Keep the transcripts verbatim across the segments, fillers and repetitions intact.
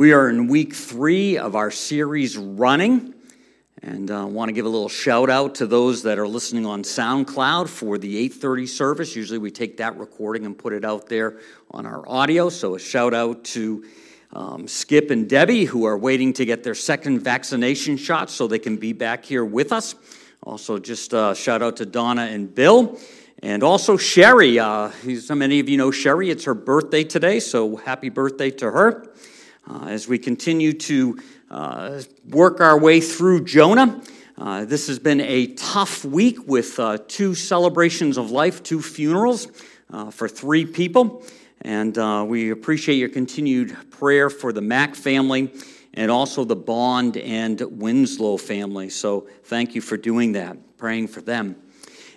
We are in week three of our series Running, and I uh, want to give a little shout out to those that are listening on SoundCloud for the eight thirty service. Usually we take that recording and put it out there on our audio, so a shout out to Um, Skip and Debbie, who are waiting to get their second vaccination shot so they can be back here with us. Also, just uh, shout out to Donna and Bill. And also Sherry. Uh, so many of you know Sherry. It's her birthday today, so happy birthday to her. Uh, as we continue to uh, work our way through Jonah, uh, this has been a tough week with uh, two celebrations of life, two funerals uh, for three people. And uh, we appreciate your continued prayer for the Mack family and also the Bond and Winslow family. So thank you for doing that, praying for them.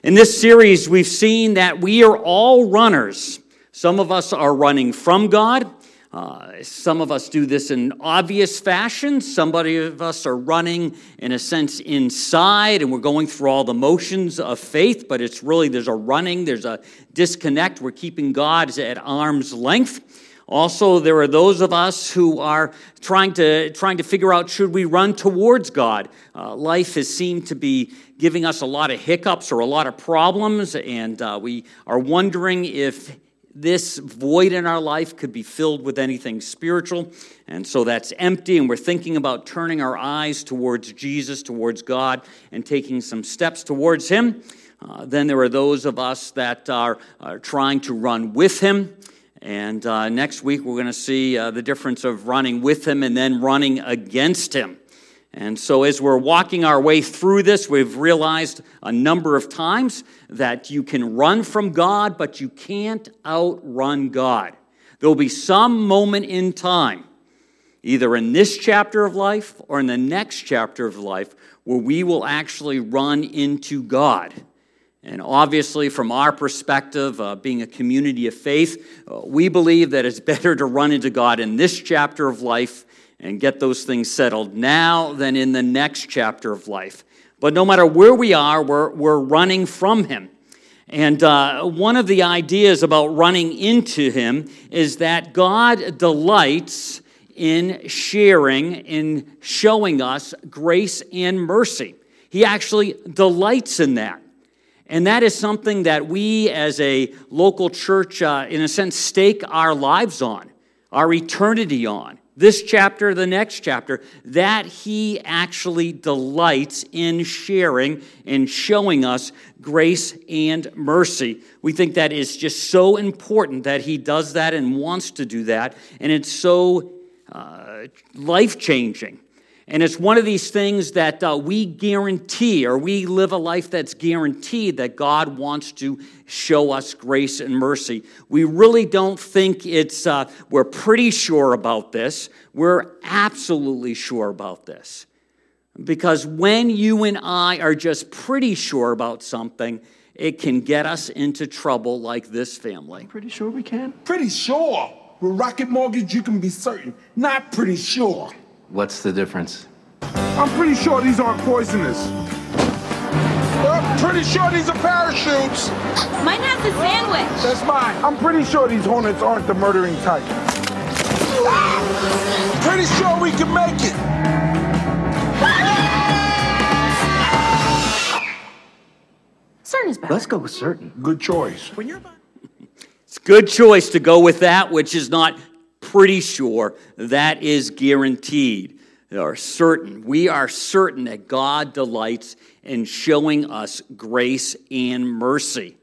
In this series, we've seen that we are all runners. Some of us are running from God. Uh, some of us do this in obvious fashion. Somebody of us are running, in a sense, inside, and we're going through all the motions of faith, but it's really, there's a running, there's a disconnect. We're keeping God at arm's length. Also, there are those of us who are trying to trying to figure out, should we run towards God? Uh, life has seemed to be giving us a lot of hiccups or a lot of problems, and uh, we are wondering if this void in our life could be filled with anything spiritual, and so that's empty, and we're thinking about turning our eyes towards Jesus, towards God, and taking some steps towards Him. Uh, then there are those of us that are, are trying to run with Him, and uh, next week we're going to see uh, the difference of running with Him and then running against Him. And so as we're walking our way through this, we've realized a number of times that you can run from God, but you can't outrun God. There'll be some moment in time, either in this chapter of life or in the next chapter of life, where we will actually run into God. And obviously, from our perspective, uh, being a community of faith, uh, we believe that it's better to run into God in this chapter of life and get those things settled now than in the next chapter of life. But no matter where we are, we're, we're running from Him. And uh, one of the ideas about running into Him is that God delights in sharing, in showing us grace and mercy. He actually delights in that. And that is something that we as a local church, uh, in a sense, stake our lives on, our eternity on. This chapter, the next chapter, that He actually delights in sharing and showing us grace and mercy. We think that is just so important that He does that and wants to do that, and it's so uh, life-changing. And it's one of these things that uh, we guarantee, or we live a life that's guaranteed that God wants to show us grace and mercy. We really don't think it's, uh, we're pretty sure about this. We're absolutely sure about this. Because when you and I are just pretty sure about something, it can get us into trouble like this family. Pretty sure we can? Pretty sure. With Rocket Mortgage, you can be certain. Not pretty sure. What's the difference? I'm pretty sure these aren't poisonous. I'm pretty sure these are parachutes. Mine has a sandwich. That's mine. I'm pretty sure these hornets aren't the murdering type. Ah! Pretty sure we can make it. Ah! Certain is better. Let's go with certain. Good choice. When you're about- It's a good choice to go with that, which is not pretty sure. That is guaranteed. We are certain. We are certain that God delights in showing us grace and mercy.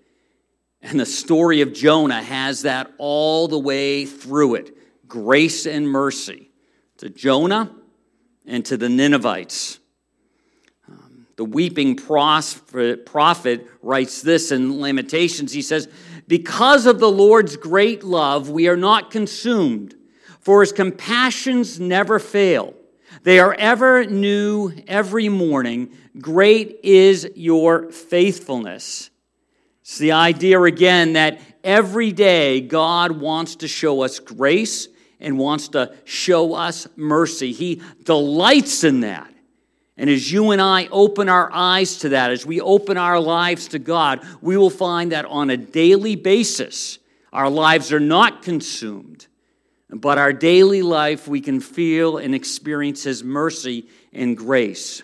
And the story of Jonah has that all the way through it. Grace and mercy to Jonah and to the Ninevites. Um, the weeping prophet writes this in Lamentations. He says, "Because of the Lord's great love, we are not consumed, for His compassions never fail. They are ever new every morning. Great is your faithfulness." It's the idea again that every day God wants to show us grace and wants to show us mercy. He delights in that. And as you and I open our eyes to that, as we open our lives to God, we will find that on a daily basis, our lives are not consumed. but our daily life we can feel and experience His mercy and grace.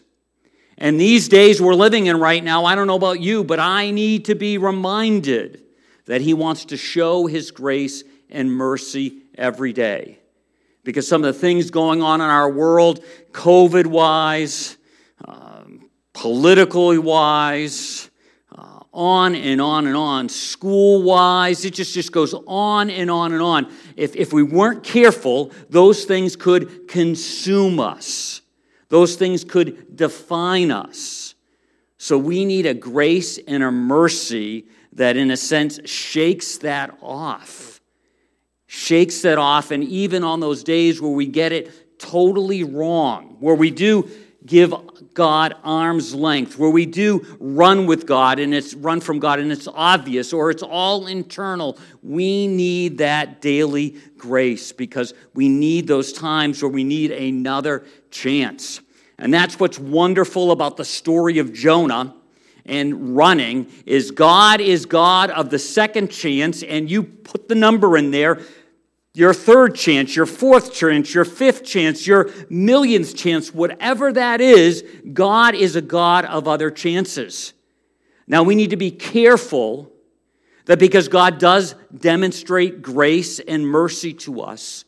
And these days we're living in right now, I don't know about you, but I need to be reminded that He wants to show His grace and mercy every day. Because some of the things going on in our world, COVID-wise, um, politically-wise, uh, on and on and on, school-wise, it just, just goes on and on and on. If, if we weren't careful, those things could consume us. Those things could define us. So we need a grace and a mercy that, in a sense, shakes that off. Shakes that off, and even on those days where we get it totally wrong, where we do give God arm's length, where we do run with God, and it's run from God, and it's obvious, or it's all internal, we need that daily grace, because we need those times where we need another chance. And that's what's wonderful about the story of Jonah and running, is God is God of the second chance, and you put the number in there, your third chance, your fourth chance, your fifth chance, your millionth chance, whatever that is, God is a God of other chances. Now, we need to be careful that because God does demonstrate grace and mercy to us,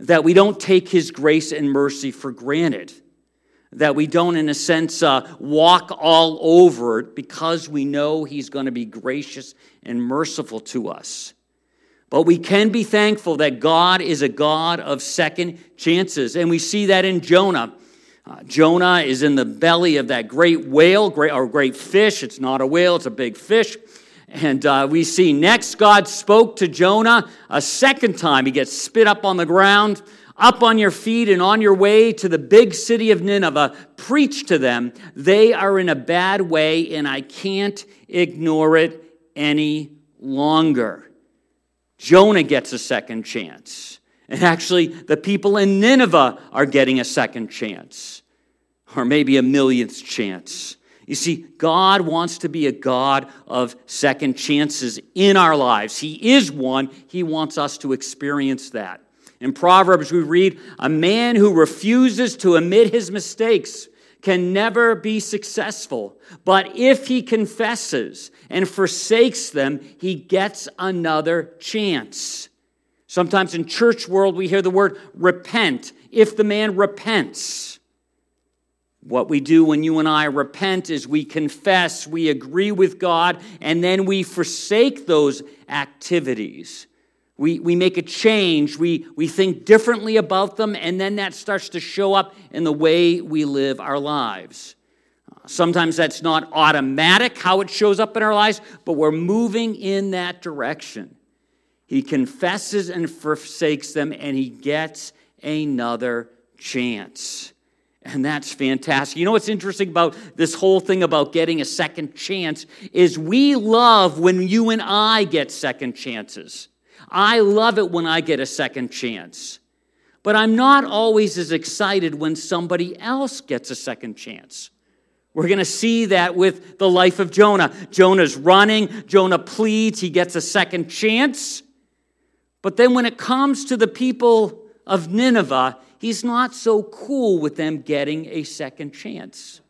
that we don't take His grace and mercy for granted, that we don't, in a sense, uh, walk all over it because we know He's going to be gracious and merciful to us. But we can be thankful that God is a God of second chances. And we see that in Jonah. Uh, Jonah is in the belly of that great whale, great, or great fish. It's not a whale, it's a big fish. And uh, we see next God spoke to Jonah a second time. He gets spit up on the ground. Up on your feet and on your way to the big city of Nineveh, preach to them. They are in a bad way, and I can't ignore it any longer. Jonah gets a second chance. And actually, the people in Nineveh are getting a second chance, or maybe a millionth chance. You see, God wants to be a God of second chances in our lives. He is one. He wants us to experience that. In Proverbs, we read, a man who refuses to admit his mistakes can never be successful. But if he confesses and forsakes them, he gets another chance. Sometimes in church world, we hear the word repent. If the man repents. What we do when you and I repent is we confess, we agree with God, and then we forsake those activities. We we make a change, we, we think differently about them, and then that starts to show up in the way we live our lives. Sometimes that's not automatic how it shows up in our lives, but we're moving in that direction. He confesses and forsakes them, and he gets another chance. And that's fantastic. You know what's interesting about this whole thing about getting a second chance is we love when you and I get second chances. I love it when I get a second chance. But I'm not always as excited when somebody else gets a second chance. We're going to see that with the life of Jonah. Jonah's running. Jonah pleads. He gets a second chance. But then when it comes to the people of Nineveh, he's not so cool with them getting a second chance.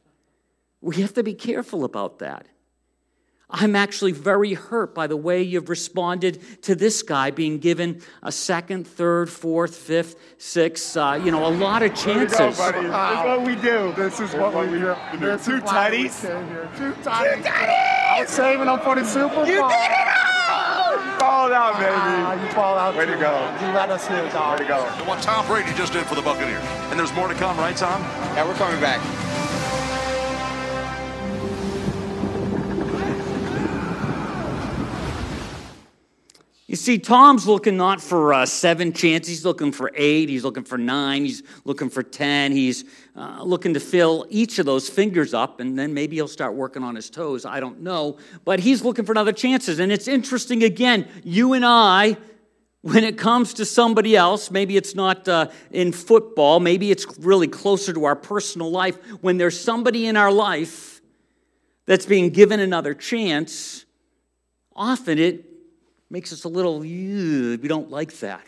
We have to be careful about that. I'm actually very hurt by the way you've responded to this guy being given a second, third, fourth, fifth, sixth, uh, you know, a lot of chances. Go, wow. This is what we do. This is what, what we do. Two tighties. Two tighties. I was saving them for the Super Bowl. You did it all! You balled out, baby. Ah, you balled out. Way to go. You let us here, dog. Way to go. And what Tom Brady just did for the Buccaneers. And there's more to come, right, Tom? Yeah, we're coming back. You see, Tom's looking not for uh, seven chances. He's looking for eight. He's looking for nine. He's looking for ten. He's uh, looking to fill each of those fingers up, and then maybe he'll start working on his toes. I don't know. But he's looking for another chances. And it's interesting, again, you and I, when it comes to somebody else, maybe it's not uh, in football. Maybe it's really closer to our personal life. When there's somebody in our life that's being given another chance, often it makes us a little, we don't like that.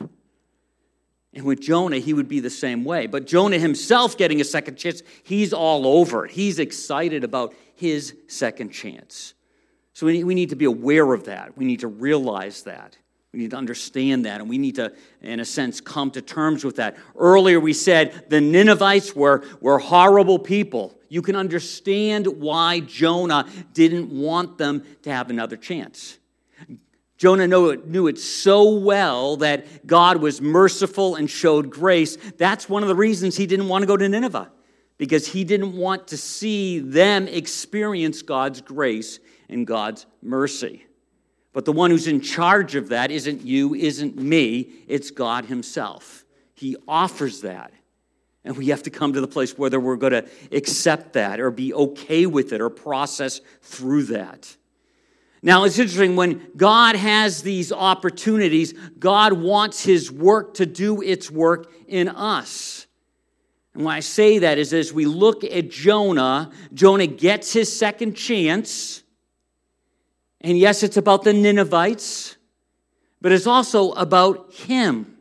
And with Jonah, he would be the same way. But Jonah himself getting a second chance, he's all over it. He's excited about his second chance. So we need to be aware of that. We need to realize that. We need to understand that, and we need to, in a sense, come to terms with that. Earlier we said the Ninevites were, were horrible people. You can understand why Jonah didn't want them to have another chance. Jonah knew it so well that God was merciful and showed grace. That's one of the reasons he didn't want to go to Nineveh, because he didn't want to see them experience God's grace and God's mercy. But the one who's in charge of that isn't you, isn't me, it's God himself. He offers that. And we have to come to the place whether we're going to accept that or be okay with it or process through that. Now, it's interesting, when God has these opportunities, God wants his work to do its work in us. And why I say that is as we look at Jonah, Jonah gets his second chance. And yes, it's about the Ninevites, but it's also about him.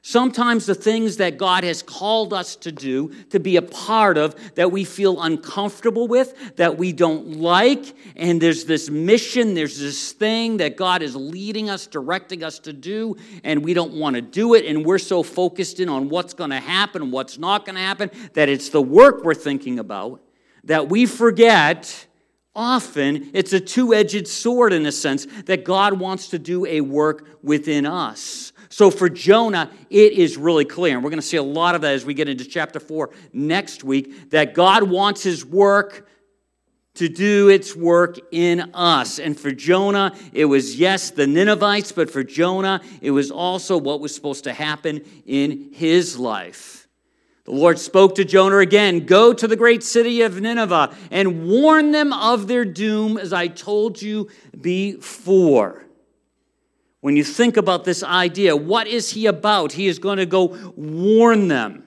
Sometimes the things that God has called us to do, to be a part of, that we feel uncomfortable with, that we don't like, and there's this mission, there's this thing that God is leading us, directing us to do, and we don't want to do it, and we're so focused in on what's going to happen, what's not going to happen, that it's the work we're thinking about, that we forget. Often, it's a two-edged sword in a sense that God wants to do a work within us. So for Jonah, it is really clear, and we're going to see a lot of that as we get into chapter four next week, that God wants his work to do its work in us. And for Jonah, it was, yes, the Ninevites, but for Jonah, it was also what was supposed to happen in his life. The Lord spoke to Jonah again, "Go to the great city of Nineveh and warn them of their doom as I told you before." When you think about this idea, what is he about? He is going to go warn them.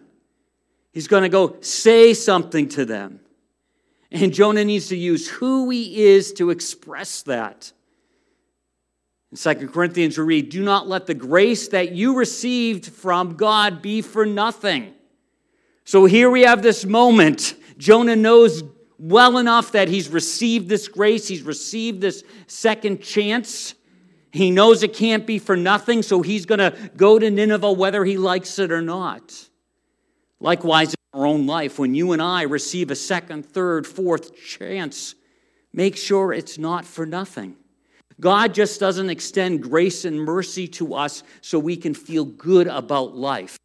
He's going to go say something to them. And Jonah needs to use who he is to express that. In Second Corinthians, we read, "Do not let the grace that you received from God be for nothing." So here we have this moment. Jonah knows well enough that he's received this grace. He's received this second chance. He knows it can't be for nothing, so he's going to go to Nineveh whether he likes it or not. Likewise, in our own life, when you and I receive a second, third, fourth chance, make sure it's not for nothing. God just doesn't extend grace and mercy to us so we can feel good about life.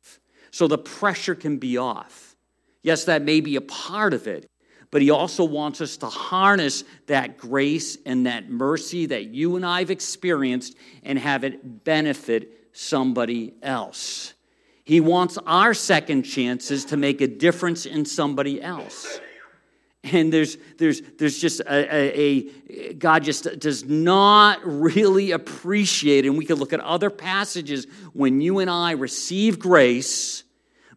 So the pressure can be off. Yes, that may be a part of it, but he also wants us to harness that grace and that mercy that you and I have experienced and have it benefit somebody else. He wants our second chances to make a difference in somebody else. And there's there's there's just a, a, a God just does not really appreciate, and we can look at other passages when you and I receive grace,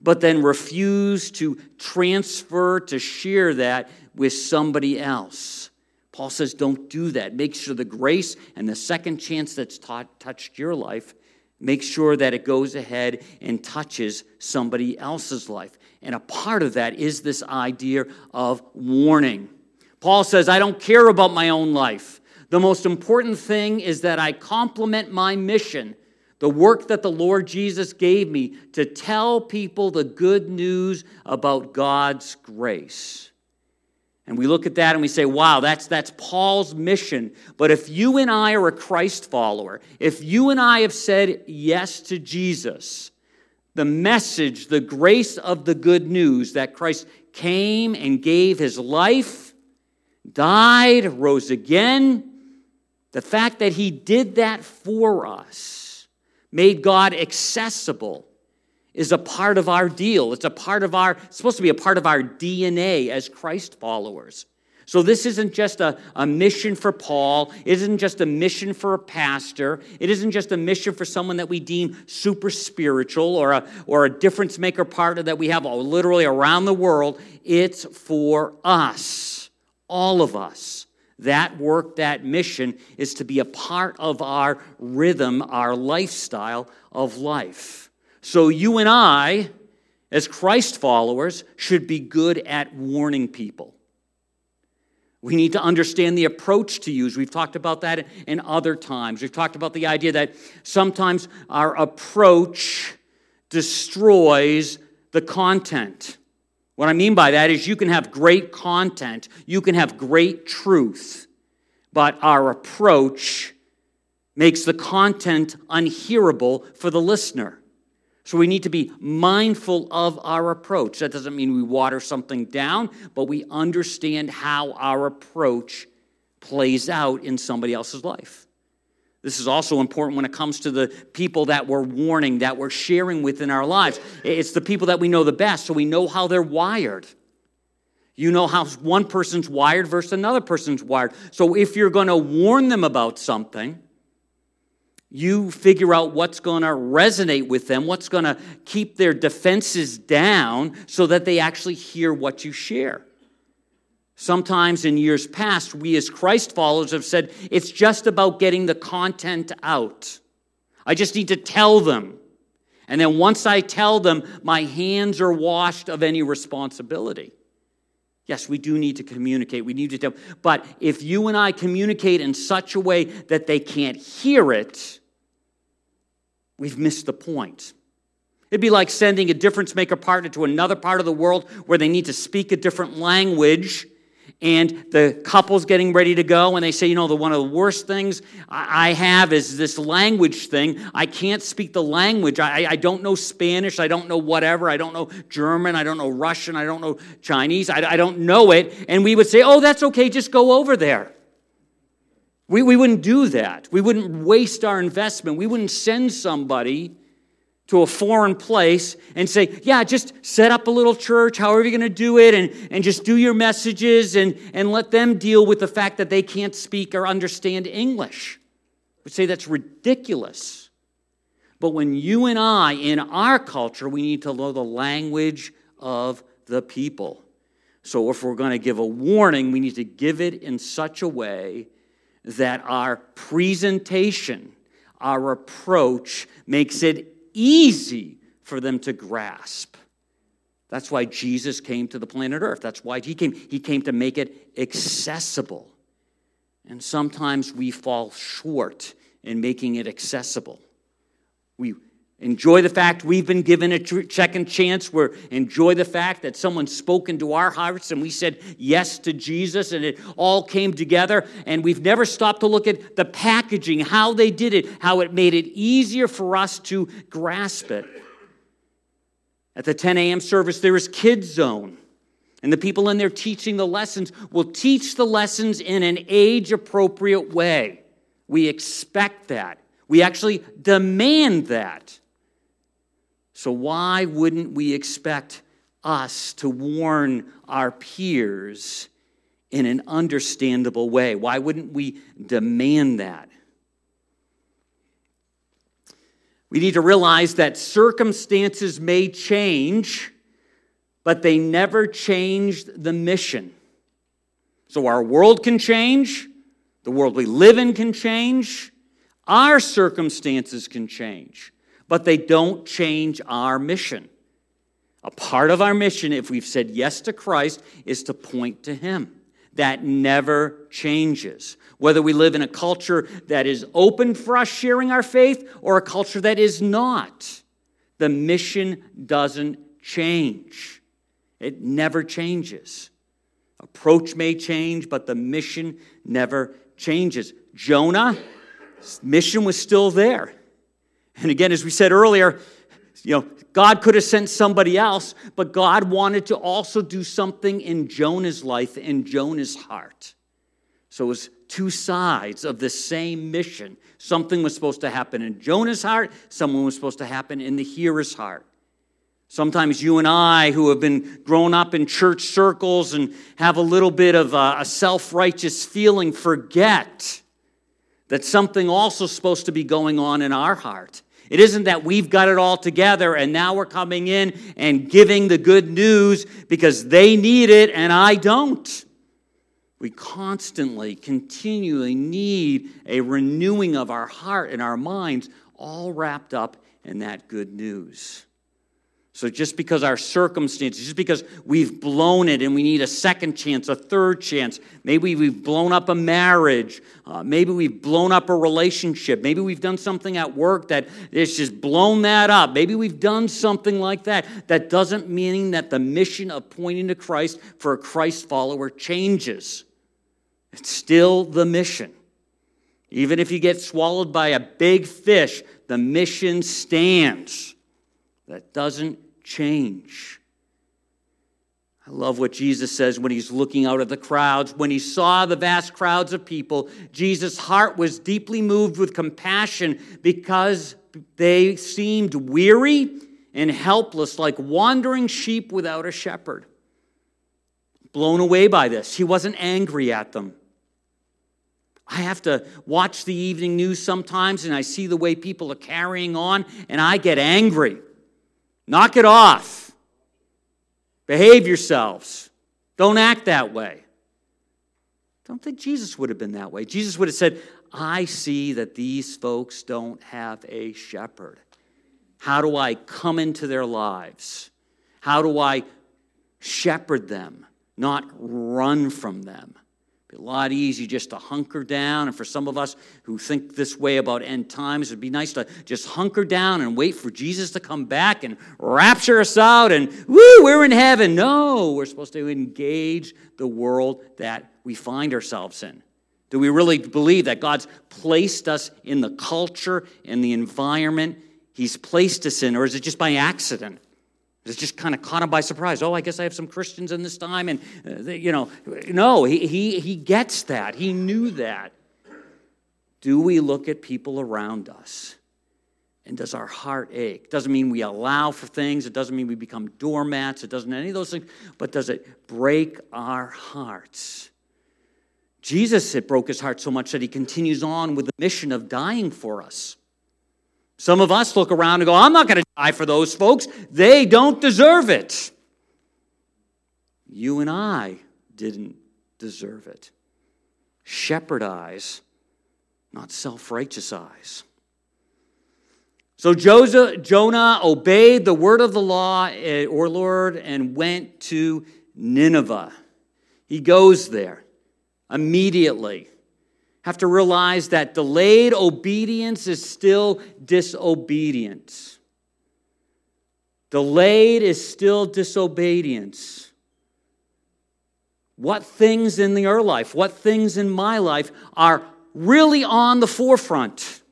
but then refuse to transfer, to share that with somebody else. Paul says, don't do that. Make sure the grace and the second chance that's taught, touched your life, make sure that it goes ahead and touches somebody else's life. And a part of that is this idea of warning. Paul says, I don't care about my own life. The most important thing is that I complement my mission, the work that the Lord Jesus gave me, to tell people the good news about God's grace. And we look at that and we say, wow, that's that's Paul's mission. But if you and I are a Christ follower, if you and I have said yes to Jesus, the message, the grace of the good news that Christ came and gave his life, died, rose again, the fact that he did that for us, made God accessible, is a part of our deal. It's a part of our, it's supposed to be a part of our D N A as Christ followers. So this isn't just a, a mission for Paul. It isn't just a mission for a pastor. It isn't just a mission for someone that we deem super spiritual or a, or a difference maker partner that we have literally around the world. It's for us, all of us. That work, that mission is to be a part of our rhythm, our lifestyle of life. So you and I, as Christ followers, should be good at warning people. We need to understand the approach to use. We've talked about that in other times. We've talked about the idea that sometimes our approach destroys the content. What I mean by that is you can have great content, you can have great truth, but our approach makes the content unhearable for the listener. So we need to be mindful of our approach. That doesn't mean we water something down, but we understand how our approach plays out in somebody else's life. This is also important when it comes to the people that we're warning, that we're sharing with in our lives. It's the people that we know the best, so we know how they're wired. You know how one person's wired versus another person's wired. So if you're going to warn them about something, you figure out what's going to resonate with them, what's going to keep their defenses down so that they actually hear what you share. Sometimes in years past, we as Christ followers have said, it's just about getting the content out. I just need to tell them. And then once I tell them, my hands are washed of any responsibility. Yes, we do need to communicate. We need to tell. But if you and I communicate in such a way that they can't hear it, we've missed the point. It'd be like sending a difference maker partner to another part of the world where they need to speak a different language, and the couple's getting ready to go, and they say, you know, the one of the worst things I have is this language thing. I can't speak the language. I, I don't know Spanish. I don't know whatever. I don't know German. I don't know Russian. I don't know Chinese. I, I don't know it. And we would say, oh, that's okay. Just go over there. We, we wouldn't do that. We wouldn't waste our investment. We wouldn't send somebody to a foreign place and say, yeah, just set up a little church, however you're going to do it, and, and just do your messages and, and let them deal with the fact that they can't speak or understand English. We'd say that's ridiculous. But when you and I, in our culture, we need to know the language of the people. So if we're going to give a warning, we need to give it in such a way that our presentation, our approach makes it easy for them to grasp. That's why Jesus came to the planet Earth. That's why he came. He came to make it accessible. And sometimes we fall short in making it accessible. We enjoy the fact we've been given a second chance. We enjoy the fact that someone spoke into our hearts and we said yes to Jesus and it all came together. And we've never stopped to look at the packaging, how they did it, how it made it easier for us to grasp it. At the ten a.m. service, there is Kids Zone. And the people in there teaching the lessons will teach the lessons in an age-appropriate way. We expect that. We actually demand that. So why wouldn't we expect us to warn our peers in an understandable way? Why wouldn't we demand that? We need to realize that circumstances may change, but they never change the mission. So our world can change, the world we live in can change, our circumstances can change, but they don't change our mission. A part of our mission, if we've said yes to Christ, is to point to him. That never changes. Whether we live in a culture that is open for us sharing our faith or a culture that is not, the mission doesn't change. It never changes. Approach may change, but the mission never changes. Jonah, mission was still there. And again, as we said earlier, you know, God could have sent somebody else, but God wanted to also do something in Jonah's life, in Jonah's heart. So it was two sides of the same mission. Something was supposed to happen in Jonah's heart. Something was supposed to happen in the hearer's heart. Sometimes you and I, who have been grown up in church circles and have a little bit of a self-righteous feeling, forget that something also supposed to be going on in our heart. It isn't that we've got it all together and now we're coming in and giving the good news because they need it and I don't. We constantly, continually need a renewing of our heart and our minds all wrapped up and that good news. So just because our circumstances, just because we've blown it and we need a second chance, a third chance, maybe we've blown up a marriage, uh, maybe we've blown up a relationship, maybe we've done something at work that it's just blown that up, maybe we've done something like that, that doesn't mean that the mission of pointing to Christ for a Christ follower changes. It's still the mission. Even if you get swallowed by a big fish, the mission stands. That doesn't change. I love what Jesus says when he's looking out at the crowds. When he saw the vast crowds of people, Jesus' heart was deeply moved with compassion because they seemed weary and helpless, like wandering sheep without a shepherd. Blown away by this. He wasn't angry at them. I have to watch the evening news sometimes, and I see the way people are carrying on, and I get angry. Knock it off. Behave yourselves. Don't act that way. I don't think Jesus would have been that way. Jesus would have said, I see that these folks don't have a shepherd. How do I come into their lives? How do I shepherd them, not run from them? It'd be a lot easier just to hunker down. And for some of us who think this way about end times, it'd be nice to just hunker down and wait for Jesus to come back and rapture us out and, woo, we're in heaven. No, we're supposed to engage the world that we find ourselves in. Do we really believe that God's placed us in the culture and the environment he's placed us in, or is it just by accident? It's just kind of caught him by surprise. Oh, I guess I have some Christians in this time. And, uh, they, you know, no, he, he, he gets that. He knew that. Do we look at people around us? And does our heart ache? Doesn't mean we allow for things. It doesn't mean we become doormats. It doesn't any of those things. But does it break our hearts? Jesus, it broke his heart so much that he continues on with the mission of dying for us. Some of us look around and go, I'm not going to die for those folks. They don't deserve it. You and I didn't deserve it. Shepherd eyes, not self-righteous eyes. So Joseph, Jonah obeyed the word of the law, or Lord, and went to Nineveh. He goes there immediately. Have to realize that delayed obedience is still disobedience. Delayed is still disobedience. What things in your life, what things in my life are really on the forefront?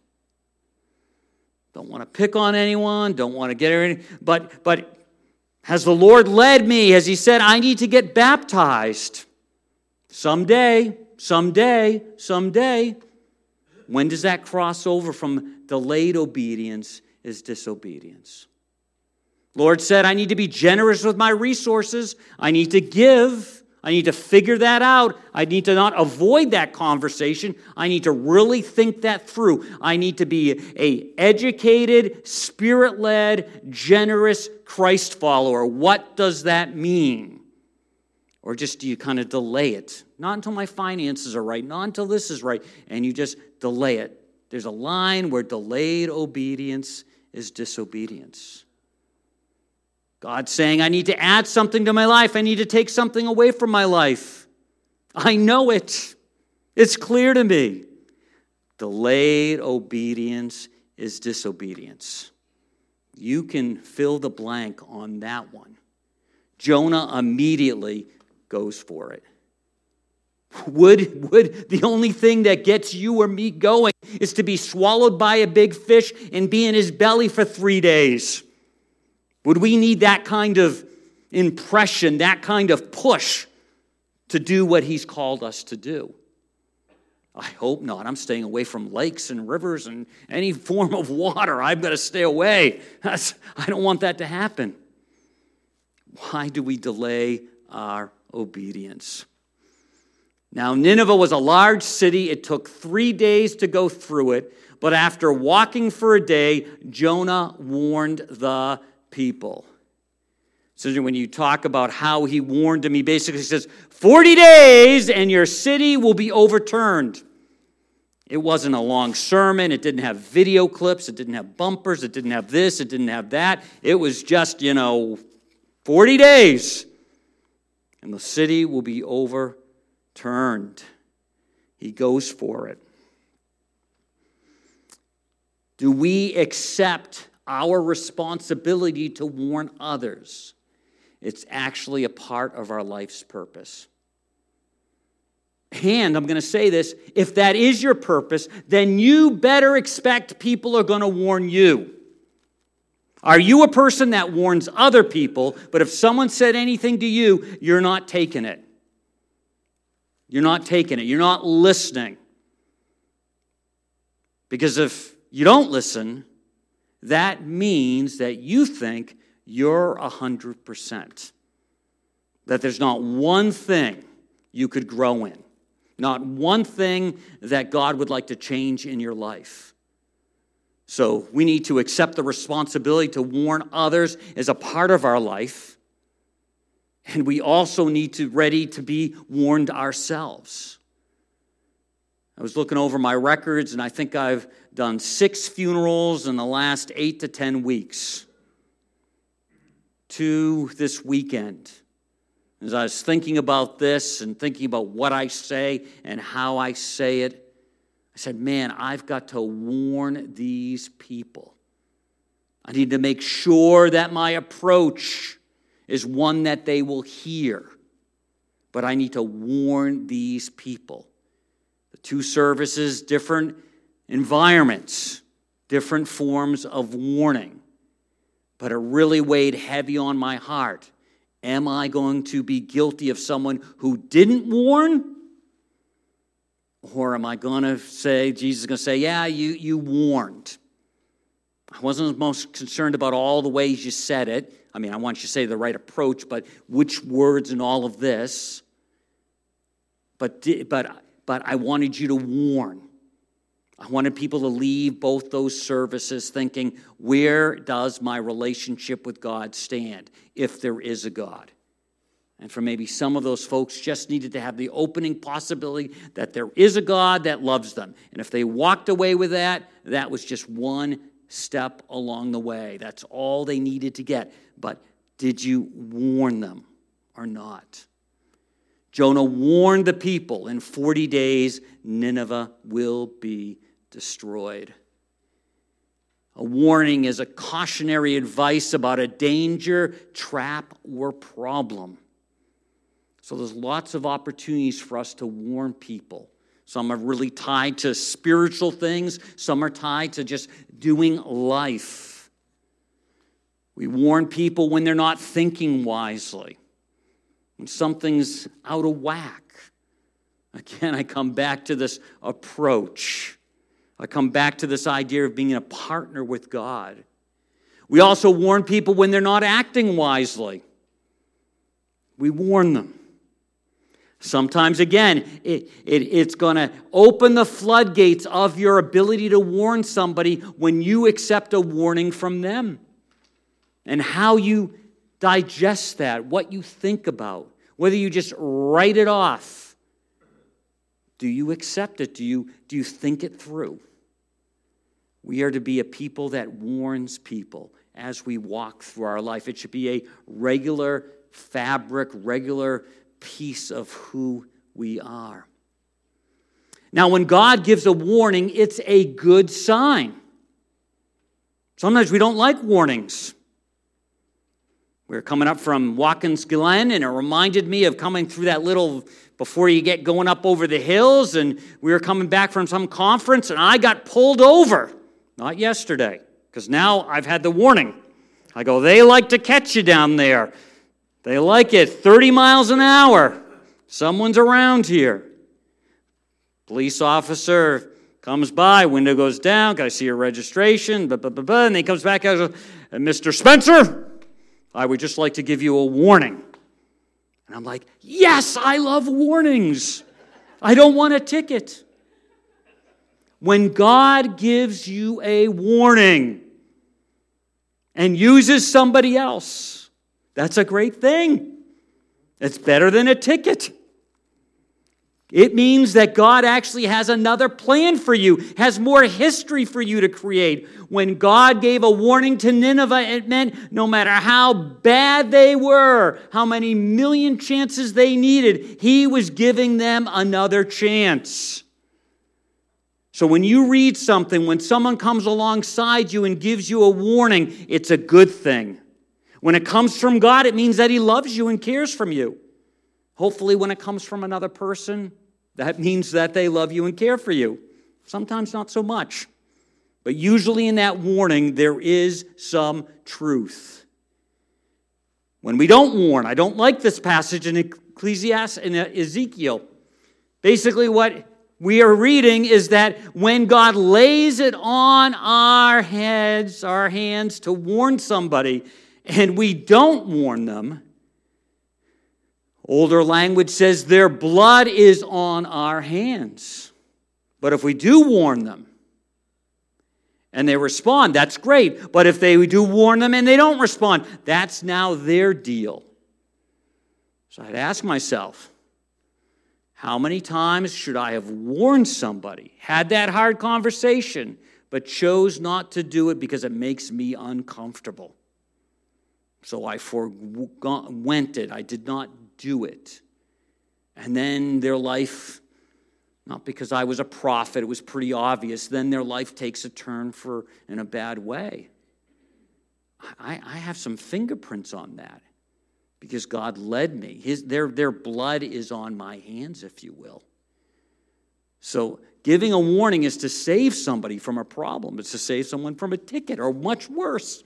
Don't want to pick on anyone, don't want to get any, but, but has the Lord led me? Has he said, I need to get baptized someday? Someday, someday, when does that cross over from delayed obedience is disobedience? Lord said, I need to be generous with my resources. I need to give. I need to figure that out. I need to not avoid that conversation. I need to really think that through. I need to be an educated, spirit-led, generous Christ follower. What does that mean? Or just do you kind of delay it? Not until my finances are right, not until this is right, and you just delay it. There's a line where delayed obedience is disobedience. God's saying, I need to add something to my life. I need to take something away from my life. I know it. It's clear to me. Delayed obedience is disobedience. You can fill the blank on that one. Jonah immediately goes for it. Would, would the only thing that gets you or me going is to be swallowed by a big fish and be in his belly for three days? Would we need that kind of impression, that kind of push to do what he's called us to do? I hope not. I'm staying away from lakes and rivers and any form of water. I've got to stay away. That's, I don't want that to happen. Why do we delay our obedience? Now, Nineveh was a large city. It took three days to go through it. But after walking for a day, Jonah warned the people. So when you talk about how he warned them, he basically says, forty days and your city will be overturned. It wasn't a long sermon. It didn't have video clips. It didn't have bumpers. It didn't have this. It didn't have that. It was just, you know, forty days. And the city will be overturned. He goes for it. Do we accept our responsibility to warn others? It's actually a part of our life's purpose. And I'm going to say this, if that is your purpose, then you better expect people are going to warn you. Are you a person that warns other people, but if someone said anything to you, you're not taking it? You're not taking it. You're not listening. Because if you don't listen, that means that you think you're one hundred percent. That there's not one thing you could grow in. Not one thing that God would like to change in your life. So we need to accept the responsibility to warn others as a part of our life. And we also need to be ready to be warned ourselves. I was looking over my records, and I think I've done six funerals in the last eight to ten weeks. Two this weekend. As I was thinking about this and thinking about what I say and how I say it, I said, man, I've got to warn these people. I need to make sure that my approach is one that they will hear. But I need to warn these people. The two services, different environments, different forms of warning. But it really weighed heavy on my heart. Am I going to be guilty of someone who didn't warn? Or am I going to say, Jesus is going to say, yeah, you, you warned. I wasn't most concerned about all the ways you said it. I mean, I want you to say the right approach, but which words and all of this. But, but, but I wanted you to warn. I wanted people to leave both those services thinking, where does my relationship with God stand, if there is a God? And for maybe some of those folks just needed to have the opening possibility that there is a God that loves them. And if they walked away with that, that was just one step along the way. That's all they needed to get. But did you warn them or not? Jonah warned the people, in forty days, Nineveh will be destroyed. A warning is a cautionary advice about a danger, trap, or problem. So there's lots of opportunities for us to warn people. Some are really tied to spiritual things. Some are tied to just doing life. We warn people when they're not thinking wisely. When something's out of whack. Again, I come back to this approach. I come back to this idea of being a partner with God. We also warn people when they're not acting wisely. We warn them. Sometimes, again, it, it, it's going to open the floodgates of your ability to warn somebody when you accept a warning from them. And how you digest that, what you think about, whether you just write it off. Do you accept it? Do you, do you think it through? We are to be a people that warns people as we walk through our life. It should be a regular fabric, regular piece of who we are. Now, when God gives a warning, it's a good sign. Sometimes we don't like warnings. We were coming up from Watkins Glen, and it reminded me of coming through that little, before you get going up over the hills, and we were coming back from some conference, and I got pulled over. Not yesterday, because now I've had the warning. I go, they like to catch you down there. They like it, thirty miles an hour. Someone's around here. Police officer comes by, window goes down, can I see your registration? Blah, blah, blah, blah. And he comes back out and goes, Mister Spencer, I would just like to give you a warning. And I'm like, yes, I love warnings. I don't want a ticket. When God gives you a warning and uses somebody else, that's a great thing. It's better than a ticket. It means that God actually has another plan for you, has more history for you to create. When God gave a warning to Nineveh, it meant no matter how bad they were, how many million chances they needed, he was giving them another chance. So when you read something, when someone comes alongside you and gives you a warning, it's a good thing. When it comes from God, it means that he loves you and cares from you. Hopefully, when it comes from another person, that means that they love you and care for you. Sometimes not so much. But usually in that warning, there is some truth. When we don't warn, I don't like this passage in Ecclesiastes and Ezekiel. Basically, what we are reading is that when God lays it on our heads, our hands to warn somebody, and we don't warn them, older language says their blood is on our hands. But if we do warn them and they respond, that's great. But if they do warn them and they don't respond, that's now their deal. So I'd ask myself, how many times should I have warned somebody, had that hard conversation, but chose not to do it because it makes me uncomfortable? So I forwent it. I did not do it. And then their life, not because I was a prophet, it was pretty obvious, then their life takes a turn for in a bad way. I, I have some fingerprints on that because God led me. His, their, their blood is on my hands, if you will. So giving a warning is to save somebody from a problem. It's to save someone from a ticket or much worse.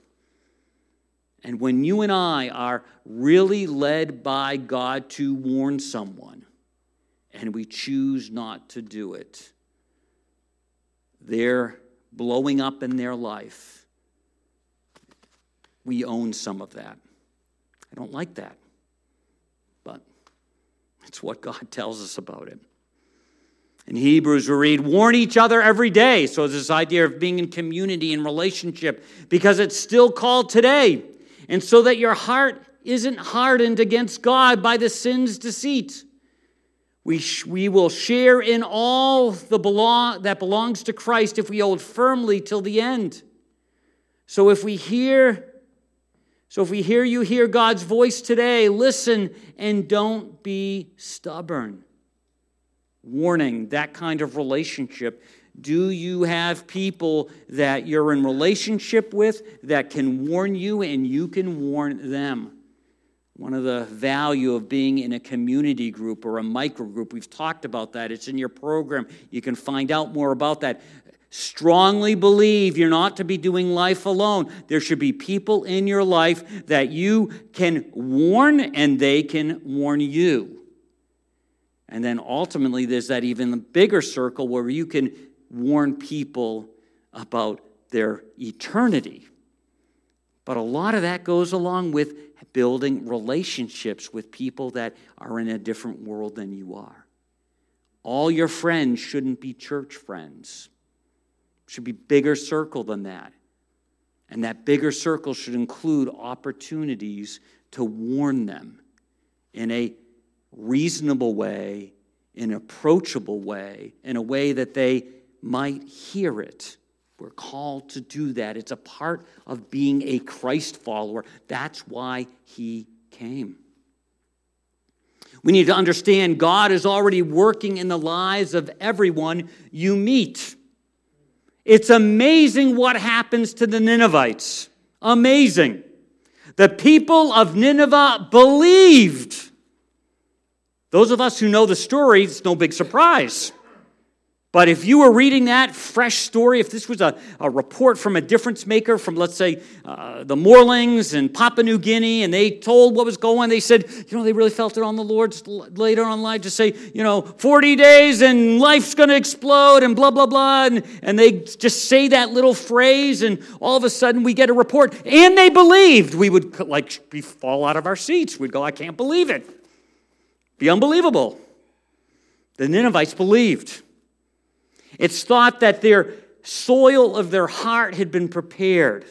And when you and I are really led by God to warn someone, and we choose not to do it, they're blowing up in their life. We own some of that. I don't like that, but it's what God tells us about it. In Hebrews, we read, warn each other every day. So this idea of being in community and relationship, because it's still called today. And so that your heart isn't hardened against God by the sin's deceit. We, sh- we will share in all the belong- that belongs to Christ if we hold firmly till the end. So if we hear, so if we hear you hear God's voice today, listen and don't be stubborn. Warning, that kind of relationship. Do you have people that you're in relationship with that can warn you and you can warn them? One of the value of being in a community group or a microgroup, we've talked about that. It's in your program. You can find out more about that. Strongly believe you're not to be doing life alone. There should be people in your life that you can warn and they can warn you. And then ultimately, there's that even bigger circle where you can warn people about their eternity. But a lot of that goes along with building relationships with people that are in a different world than you are. All your friends shouldn't be church friends. It should be a bigger circle than that. And that bigger circle should include opportunities to warn them in a reasonable way, in an approachable way, in a way that they might hear it. We're called to do that. It's a part of being a Christ follower. That's why he came. We need to understand God is already working in the lives of everyone you meet. It's amazing what happens to the Ninevites. Amazing. The people of Nineveh believed. Those of us who know the story, it's no big surprise. But if you were reading that fresh story, if this was a, a report from a difference maker from, let's say, uh, the Moorlings and Papua New Guinea, and they told what was going on, they said, you know, they really felt it on the Lord's later on life to say, you know, forty days and life's going to explode and blah, blah, blah. And, and they just say that little phrase, and all of a sudden we get a report. And they believed. We would, like, we fall out of our seats. We'd go, I can't believe it. Be unbelievable. The Ninevites believed. It's thought that their soil of their heart had been prepared.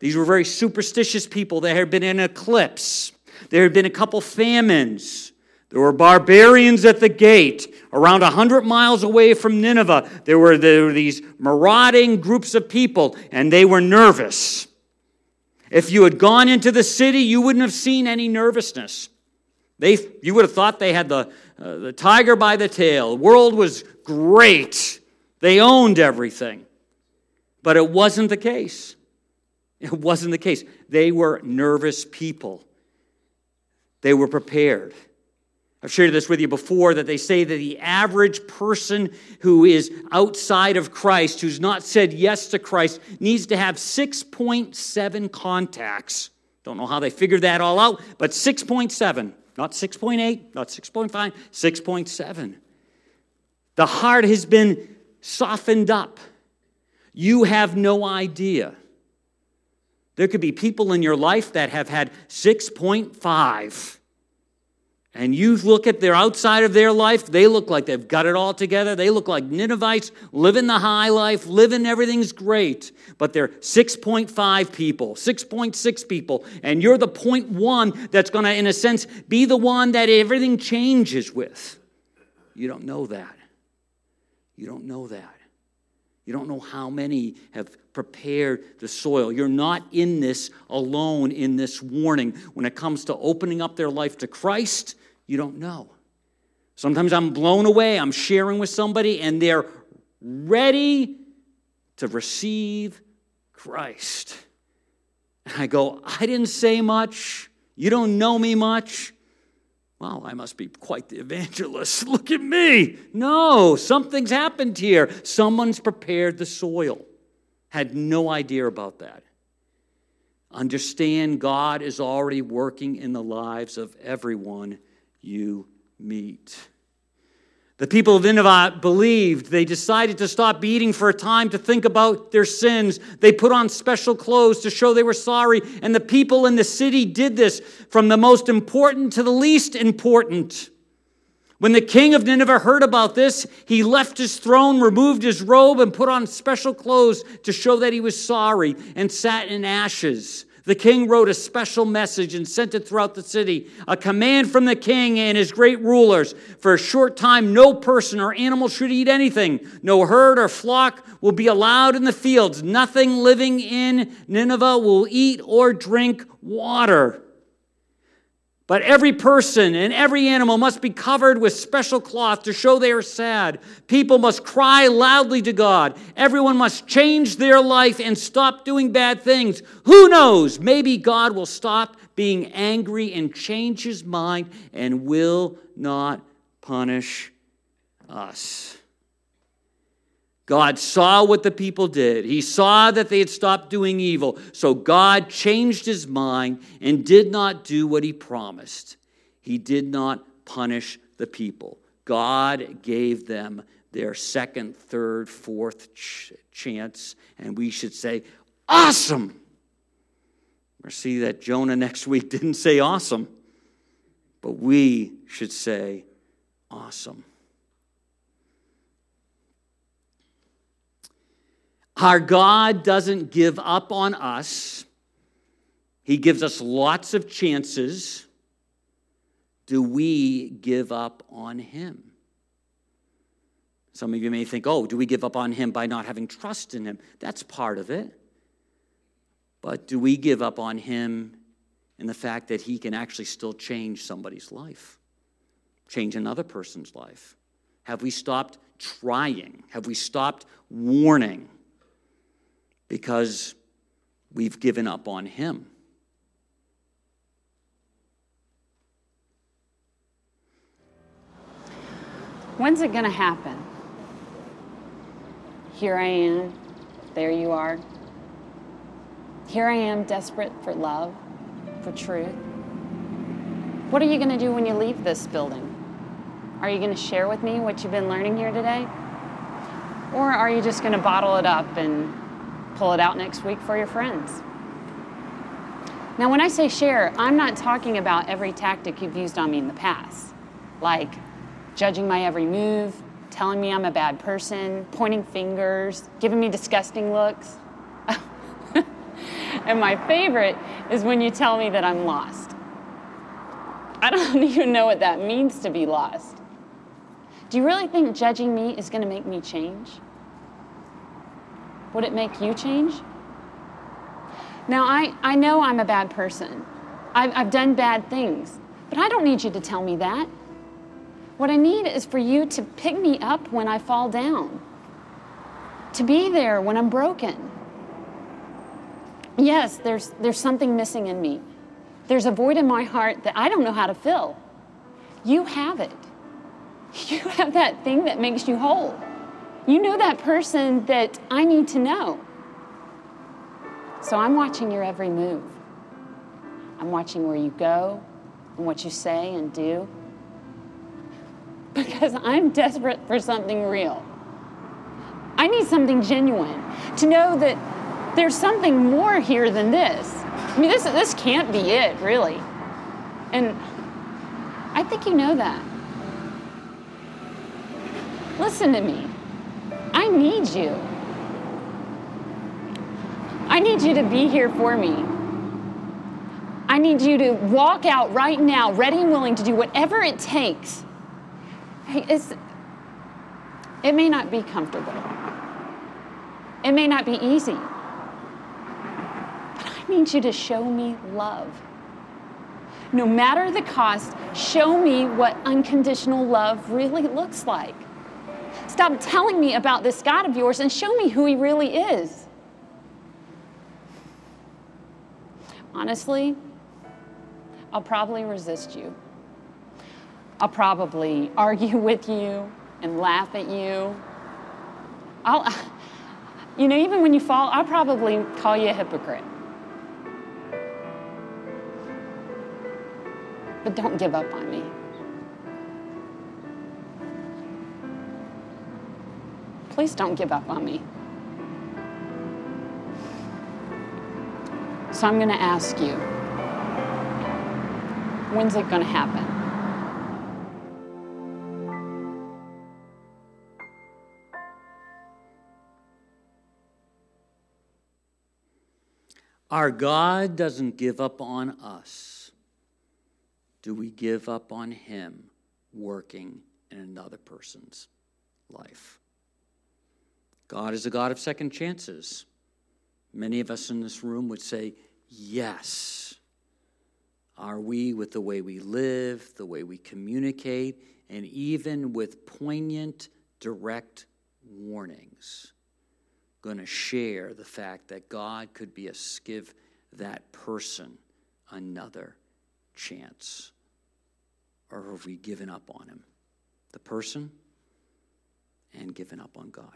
These were very superstitious people. There had been an eclipse. There had been a couple famines. There were barbarians at the gate, around one hundred miles away from Nineveh. There were, there were these marauding groups of people, and they were nervous. If you had gone into the city, you wouldn't have seen any nervousness. They, you would have thought they had the, uh, the tiger by the tail. The world was great. They owned everything. But it wasn't the case. It wasn't the case. They were nervous people. They were prepared. I've shared this with you before, that they say that the average person who is outside of Christ, who's not said yes to Christ, needs to have six point seven contacts. Don't know how they figured that all out, but six point seven. Not six point eight, not six point five, six point seven. The heart has been softened up. You have no idea. There could be people in your life that have had six point five. And you look at their outside of their life, they look like they've got it all together. They look like Ninevites, living the high life, living everything's great. But they're six point five people, six point six people. And you're the point one that's going to, in a sense, be the one that everything changes with. You don't know that. You don't know that. You don't know how many have prepared the soil. You're not in this alone in this warning. When it comes to opening up their life to Christ, you don't know. Sometimes I'm blown away. I'm sharing with somebody, and they're ready to receive Christ. And I go, I didn't say much. You don't know me much. Wow, I must be quite the evangelist. Look at me. No, something's happened here. Someone's prepared the soil. Had no idea about that. Understand God is already working in the lives of everyone you meet. The people of Nineveh believed. They decided to stop eating for a time to think about their sins. They put on special clothes to show they were sorry. And the people in the city did this, from the most important to the least important. When the king of Nineveh heard about this, he left his throne, removed his robe, and put on special clothes to show that he was sorry, and sat in ashes. The king wrote a special message and sent it throughout the city, a command from the king and his great rulers. For a short time, no person or animal should eat anything. No herd or flock will be allowed in the fields. Nothing living in Nineveh will eat or drink water. But every person and every animal must be covered with special cloth to show they are sad. People must cry loudly to God. Everyone must change their life and stop doing bad things. Who knows? Maybe God will stop being angry and change his mind and will not punish us. God saw what the people did. He saw that they had stopped doing evil. So God changed his mind and did not do what he promised. He did not punish the people. God gave them their second, third, fourth ch- chance. And we should say, awesome! We're going to see that Jonah next week didn't say awesome. But we should say awesome. Our God doesn't give up on us. He gives us lots of chances. Do we give up on him? Some of you may think, oh, do we give up on him by not having trust in him? That's part of it. But do we give up on him in the fact that he can actually still change somebody's life, change another person's life? Have we stopped trying? Have we stopped warning? Because we've given up on him. When's it going to happen? Here I am, there you are. Here I am, desperate for love, for truth. What are you going to do when you leave this building? Are you going to share with me what you've been learning here today? Or are you just going to bottle it up and pull it out next week for your friends? Now, when I say share, I'm not talking about every tactic you've used on me in the past, like judging my every move, telling me I'm a bad person, pointing fingers, giving me disgusting looks. And my favorite is when you tell me that I'm lost. I don't even know what that means to be lost. Do you really think judging me is going to make me change? Would it make you change? Now, I, I know I'm a bad person. I've, I've done bad things, but I don't need you to tell me that. What I need is for you to pick me up when I fall down, to be there when I'm broken. Yes, there's, there's something missing in me. There's a void in my heart that I don't know how to fill. You have it. You have that thing that makes you whole. You know that person that I need to know. So I'm watching your every move. I'm watching where you go and what you say and do, because I'm desperate for something real. I need something genuine, to know that there's something more here than this. I mean, this, this can't be it, really. And I think you know that. Listen to me. I need you. I need you to be here for me. I need you to walk out right now, ready and willing to do whatever it takes. It's, it may not be comfortable. It may not be easy. But I need you to show me love. No matter the cost, show me what unconditional love really looks like. Stop telling me about this God of yours and show me who he really is. Honestly, I'll probably resist you. I'll probably argue with you and laugh at you. I'll, you know, even when you fall, I'll probably call you a hypocrite. But don't give up on me. Please don't give up on me. So I'm going to ask you, when's it going to happen? Our God doesn't give up on us. Do we give up on him working in another person's life? God is a God of second chances. Many of us in this room would say, yes. Are we, with the way we live, the way we communicate, and even with poignant, direct warnings, going to share the fact that God could be a, give that person another chance? Or have we given up on him, the person, and given up on God?